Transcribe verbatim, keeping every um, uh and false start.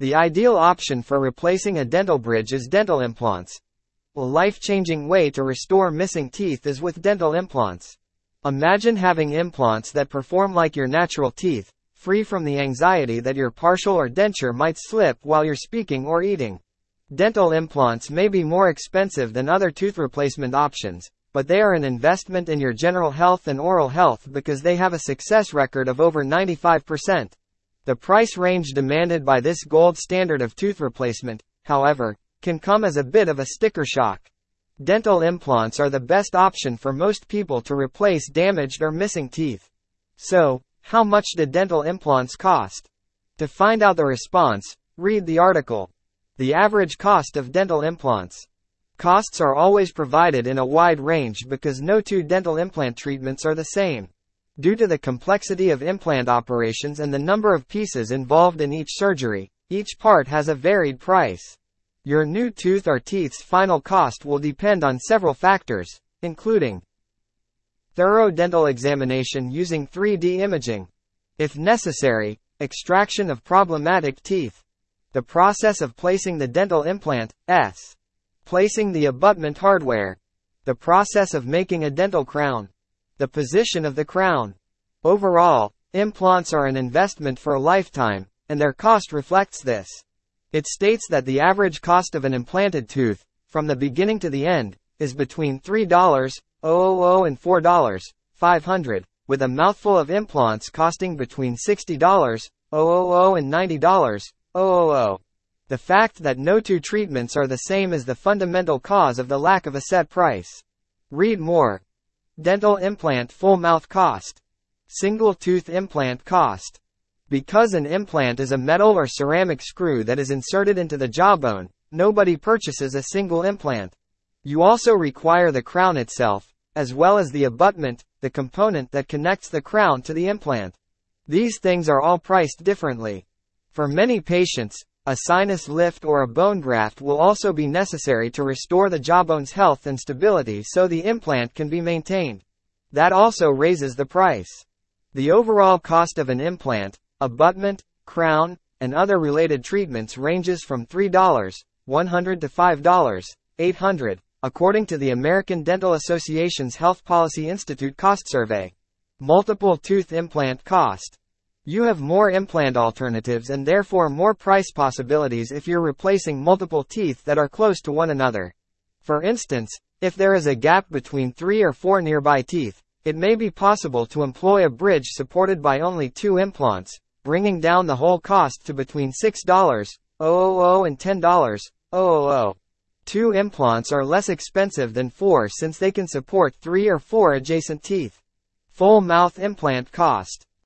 The ideal option for replacing a dental bridge is dental implants. A life-changing way to restore missing teeth is with dental implants. Imagine having implants that perform like your natural teeth, free from the anxiety that your partial or denture might slip while you're speaking or eating. Dental implants may be more expensive than other tooth replacement options, but they are an investment in your general health and oral health because they have a success record of over ninety-five percent. The price range demanded by this gold standard of tooth replacement, however, can come as a bit of a sticker shock. Dental implants are the best option for most people to replace damaged or missing teeth. So, how much do dental implants cost? To find out the response, read the article. The average cost of dental implants. Costs are always provided in a wide range because no two dental implant treatments are the same. Due to the complexity of implant operations and the number of pieces involved in each surgery, each part has a varied price. Your new tooth or teeth's final cost will depend on several factors, including thorough dental examination using three D imaging. If necessary, extraction of problematic teeth. The process of placing the dental implant, s. placing the abutment hardware. The process of making a dental crown. The position of the crown. Overall, implants are an investment for a lifetime, and their cost reflects this. It states that the average cost of an implanted tooth, from the beginning to the end, is between three dollars and four dollars and fifty cents, with a mouthful of implants costing between sixty dollars and ninety dollars. The fact that no two treatments are the same is the fundamental cause of the lack of a set price. Read more. Dental implant full mouth cost. Single tooth implant cost. Because an implant is a metal or ceramic screw that is inserted into the jawbone, nobody purchases a single implant. You also require the crown itself, as well as the abutment, the component that connects the crown to the implant. These things are all priced differently. For many patients, a sinus lift or a bone graft will also be necessary to restore the jawbone's health and stability so the implant can be maintained. That also raises the price. The overall cost of an implant, abutment, crown, and other related treatments ranges from three dollars and one cent to five dollars and eight cents, according to the American Dental Association's Health Policy Institute cost survey. Multiple tooth implant cost. You have more implant alternatives and therefore more price possibilities if you're replacing multiple teeth that are close to one another. For instance, if there is a gap between three or four nearby teeth, it may be possible to employ a bridge supported by only two implants, bringing down the whole cost to between six dollars and ten dollars. Two implants are less expensive than four since they can support three or four adjacent teeth. Full mouth implant cost.